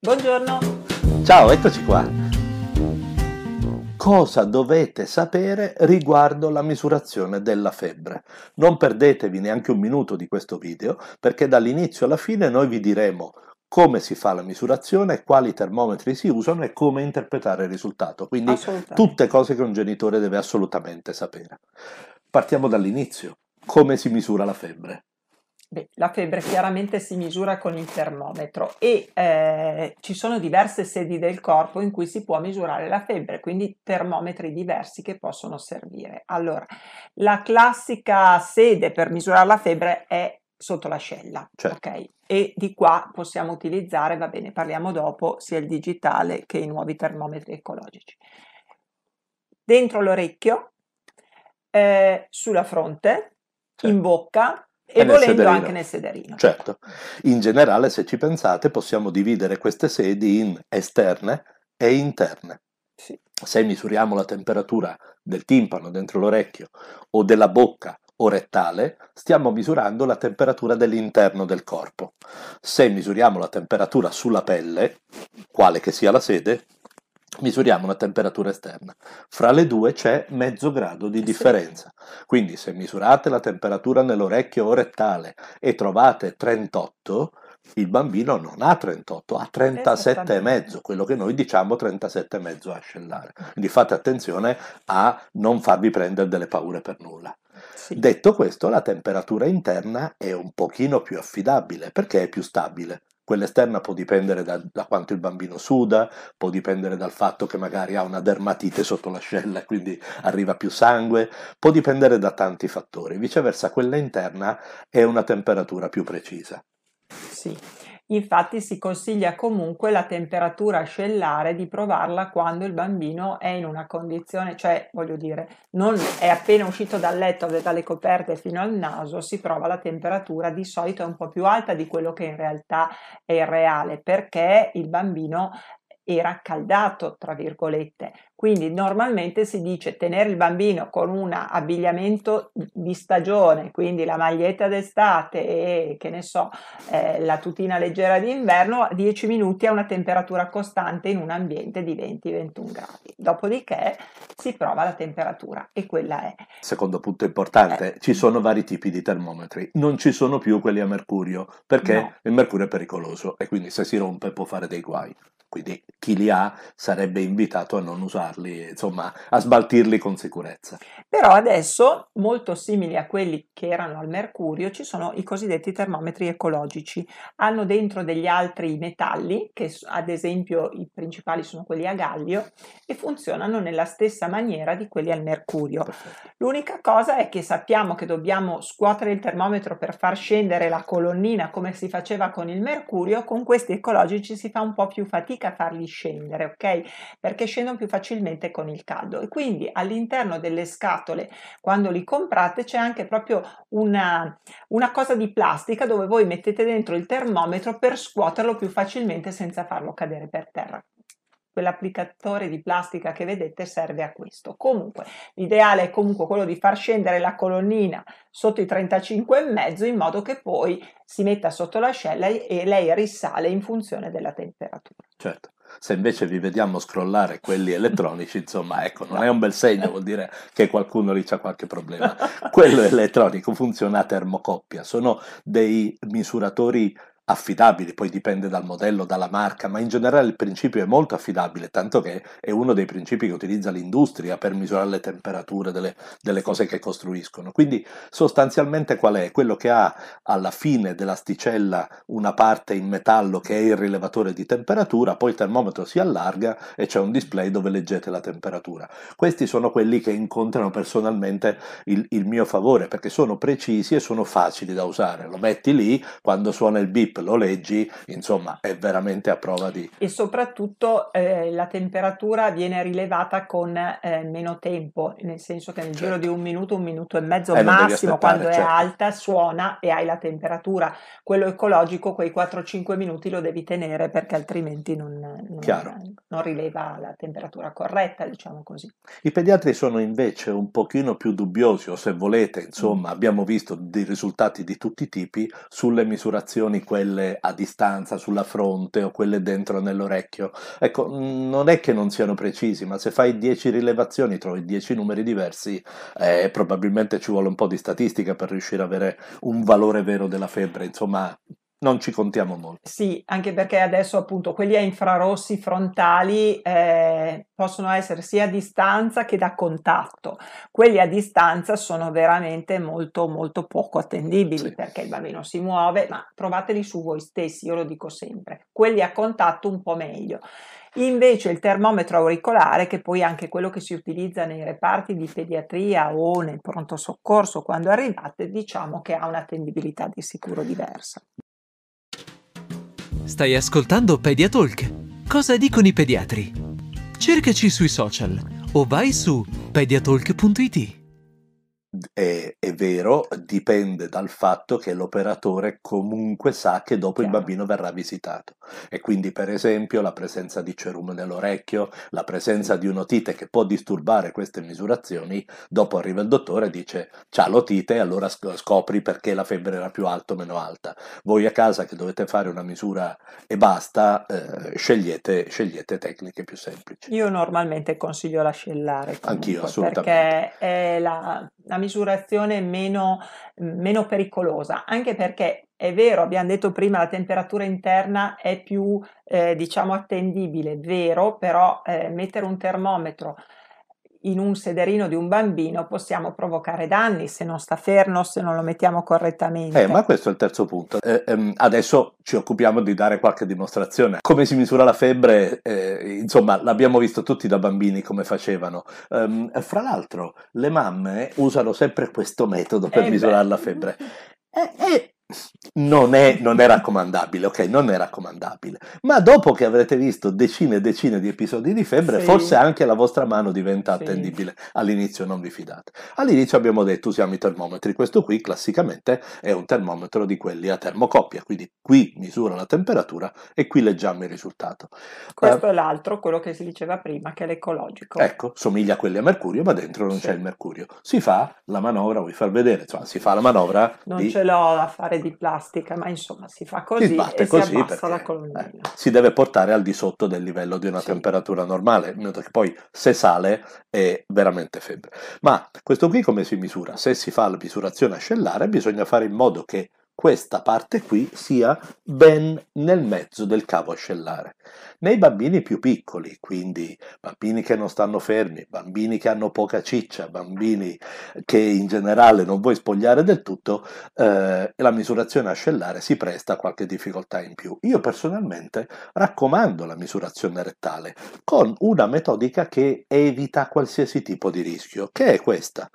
Buongiorno! Ciao, eccoci qua! Cosa dovete sapere riguardo la misurazione della febbre? Non perdetevi neanche un minuto di questo video, perché dall'inizio alla fine noi vi diremo come si fa la misurazione, quali termometri si usano e come interpretare il risultato. Quindi tutte cose che un genitore deve assolutamente sapere. Partiamo dall'inizio. Come si misura la febbre? Beh, la febbre chiaramente si misura con il termometro e ci sono diverse sedi del corpo in cui si può misurare la febbre, quindi termometri diversi che possono servire. Allora, la classica sede per misurare la febbre è sotto l'ascella, certo. Ok? E di qua possiamo utilizzare, va bene, parliamo dopo, sia il digitale che i nuovi termometri ecologici. Dentro l'orecchio, sulla fronte, certo. In bocca, e volendo anche nel sederino. Certo. In generale, se ci pensate, possiamo dividere queste sedi in esterne e interne. Sì. Se misuriamo la temperatura del timpano dentro l'orecchio o della bocca o rettale, stiamo misurando la temperatura dell'interno del corpo. Se misuriamo la temperatura sulla pelle, quale che sia la sede, misuriamo una temperatura esterna. Fra le due c'è mezzo grado di differenza. Quindi se misurate la temperatura nell'orecchio o rettale e trovate 38, il bambino non ha 38, ha 37,5, quello che noi diciamo 37,5 ascellare. Quindi fate attenzione a non farvi prendere delle paure per nulla. Sì. Detto questo, la temperatura interna è un pochino più affidabile perché è più stabile. Quella esterna può dipendere da quanto il bambino suda, può dipendere dal fatto che magari ha una dermatite sotto l'ascella e quindi arriva più sangue, può dipendere da tanti fattori. Viceversa, quella interna è una temperatura più precisa. Sì, infatti si consiglia comunque la temperatura ascellare di provarla quando il bambino è in una condizione, cioè voglio dire, non è appena uscito dal letto, dalle coperte fino al naso, si prova la temperatura, di solito è un po' più alta di quello che in realtà è reale, perché il bambino è raccaldato, tra virgolette. Quindi normalmente si dice tenere il bambino con un abbigliamento di stagione, quindi la maglietta d'estate e che ne so, la tutina leggera d'inverno, 10 minuti a una temperatura costante in un ambiente di 20-21 gradi. Dopodiché si prova la temperatura e quella è. Secondo punto importante, ci sono vari tipi di termometri, non ci sono più quelli a mercurio, perché il mercurio è pericoloso e quindi se si rompe può fare dei guai. Quindi chi li ha sarebbe invitato a non usarli, insomma, a smaltirli con sicurezza. Però adesso, molto simili a quelli che erano al mercurio, ci sono i cosiddetti termometri ecologici. Hanno dentro degli altri metalli, che ad esempio i principali sono quelli a gallio, e funzionano nella stessa maniera di quelli al mercurio. L'unica cosa è che sappiamo che dobbiamo scuotere il termometro per far scendere la colonnina come si faceva con il mercurio, con questi ecologici si fa un po' più fatica a farli scendere, ok? Perché scendono più facilmente con il caldo e quindi all'interno delle scatole quando li comprate c'è anche proprio una cosa di plastica dove voi mettete dentro il termometro per scuoterlo più facilmente senza farlo cadere per terra. Quell'applicatore di plastica che vedete serve a questo. Comunque l'ideale è comunque quello di far scendere la colonnina sotto i 35,5 in modo che poi si metta sotto l'ascella e lei risale in funzione della temperatura. Certo. Se invece vi vediamo scrollare quelli elettronici, insomma, ecco, non è un bel segno, vuol dire che qualcuno lì c'ha qualche problema. Quello elettronico funziona a termocoppia, sono dei misuratori affidabili, poi dipende dal modello, dalla marca, ma in generale il principio è molto affidabile, tanto che è uno dei principi che utilizza l'industria per misurare le temperature delle cose che costruiscono. Quindi sostanzialmente qual è? Quello che ha alla fine dell'asticella una parte in metallo che è il rilevatore di temperatura, poi il termometro si allarga e c'è un display dove leggete la temperatura. Questi sono quelli che incontrano personalmente il mio favore, perché sono precisi e sono facili da usare. Lo metti lì, quando suona il bip lo leggi, insomma è veramente a prova di... E soprattutto la temperatura viene rilevata con meno tempo, nel senso che nel giro di un minuto e mezzo massimo, quando è alta suona e hai la temperatura. Quello ecologico quei 4-5 minuti lo devi tenere perché altrimenti non rileva la temperatura corretta, diciamo così. I pediatri sono invece un pochino più dubbiosi, o se volete, insomma abbiamo visto dei risultati di tutti i tipi sulle misurazioni quelle quelle a distanza sulla fronte o quelle dentro nell'orecchio. Ecco, non è che non siano precisi, ma se fai 10 rilevazioni trovi 10 numeri diversi, probabilmente ci vuole un po' di statistica per riuscire a avere un valore vero della febbre, insomma non ci contiamo molto. Sì, anche perché adesso appunto quelli a infrarossi frontali possono essere sia a distanza che da contatto. Quelli a distanza sono veramente molto molto poco attendibili, sì, perché il bambino si muove, ma provateli su voi stessi, io lo dico sempre. Quelli a contatto un po' meglio. Invece il termometro auricolare, che poi è anche quello che si utilizza nei reparti di pediatria o nel pronto soccorso quando arrivate, diciamo che ha un'attendibilità di sicuro diversa. Stai ascoltando Pediatalk. Cosa dicono i pediatri? Cercaci sui social o vai su pediatalk.it. È vero, dipende dal fatto che l'operatore comunque sa che dopo il bambino verrà visitato, e quindi per esempio la presenza di cerume nell'orecchio, la presenza di un'otite che può disturbare queste misurazioni, dopo arriva il dottore e dice c'ha l'otite e allora scopri perché la febbre era più alta o meno alta. Voi a casa che dovete fare una misura e basta, scegliete tecniche più semplici. Io normalmente consiglio l'ascellare comunque, anch'io assolutamente, perché è la misurazione meno pericolosa, anche perché è vero, abbiamo detto prima, la temperatura interna è più diciamo attendibile, vero, però mettere un termometro in un sederino di un bambino possiamo provocare danni se non sta fermo, se non lo mettiamo correttamente. Ma questo è il terzo punto. Adesso ci occupiamo di dare qualche dimostrazione. Come si misura la febbre? Insomma, l'abbiamo visto tutti da bambini come facevano. Fra l'altro, le mamme usano sempre questo metodo per misurare la febbre. Non è raccomandabile, ok? Non è raccomandabile, ma dopo che avrete visto decine e decine di episodi di febbre, sì, forse anche la vostra mano diventa attendibile. Sì. All'inizio non vi fidate. All'inizio abbiamo detto usiamo i termometri. Questo qui classicamente è un termometro di quelli a termocoppia, quindi qui misura la temperatura e qui leggiamo il risultato. Questo è l'altro, quello che si diceva prima, che è l'ecologico. Ecco, somiglia a quelli a mercurio, ma dentro non c'è il mercurio. Si fa la manovra, vuoi far vedere? Insomma, si fa la manovra. Non ce l'ho da fare di plastica, ma insomma si fa così, si abbassa perché, la colonnina. Si deve portare al di sotto del livello di una temperatura normale, che poi se sale è veramente febbre. Ma questo qui come si misura? Se si fa la misurazione ascellare bisogna fare in modo che questa parte qui sia ben nel mezzo del cavo ascellare. Nei bambini più piccoli, quindi bambini che non stanno fermi, bambini che hanno poca ciccia, bambini che in generale non vuoi spogliare del tutto, la misurazione ascellare si presta a qualche difficoltà in più. Io personalmente raccomando la misurazione rettale con una metodica che evita qualsiasi tipo di rischio, che è questa.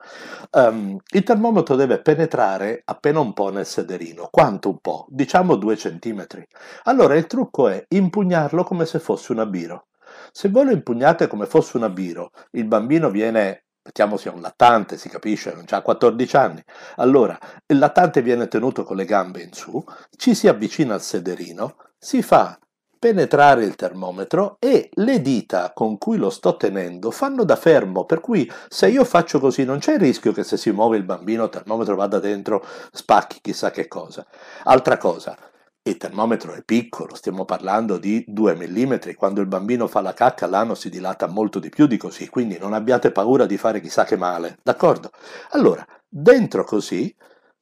Il termometro deve penetrare appena un po' nel sederino. Quanto un po'? Diciamo 2 centimetri. Allora il trucco è impugnarlo come se fosse un abbiro. Se voi lo impugnate come fosse un abbiro, il bambino viene, mettiamo sia un lattante, si capisce, non ha 14 anni, allora il lattante viene tenuto con le gambe in su, ci si avvicina al sederino, si fa penetrare il termometro e le dita con cui lo sto tenendo fanno da fermo, per cui se io faccio così non c'è il rischio che se si muove il bambino il termometro vada dentro, spacchi chissà che cosa. Altra cosa, il termometro è piccolo, stiamo parlando di 2 mm, quando il bambino fa la cacca l'ano si dilata molto di più di così, quindi non abbiate paura di fare chissà che male, d'accordo? Allora, dentro così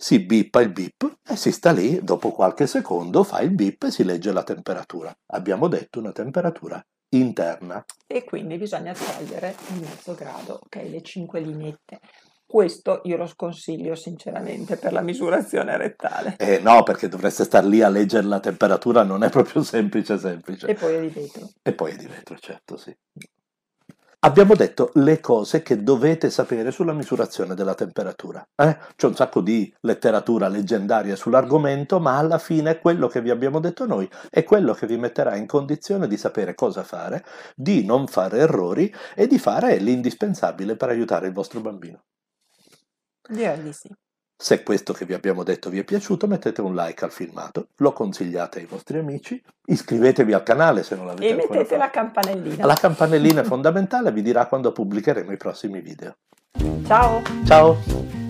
si bippa il bip e si sta lì, dopo qualche secondo fa il bip e si legge la temperatura. Abbiamo detto una temperatura interna. E quindi bisogna togliere il mezzo grado, ok, le 5 lineette. Questo io lo sconsiglio sinceramente per la misurazione rettale. No, perché dovreste star lì a leggere la temperatura, non è proprio semplice. E poi è di vetro. Certo, sì. Abbiamo detto le cose che dovete sapere sulla misurazione della temperatura. C'è un sacco di letteratura leggendaria sull'argomento, ma alla fine quello che vi abbiamo detto noi è quello che vi metterà in condizione di sapere cosa fare, di non fare errori e di fare l'indispensabile per aiutare il vostro bambino. Direi di sì. Se questo che vi abbiamo detto vi è piaciuto, mettete un like al filmato, lo consigliate ai vostri amici, iscrivetevi al canale se non l'avete ancora fatto. E mettete la campanellina. La campanellina è fondamentale, vi dirà quando pubblicheremo i prossimi video. Ciao! Ciao!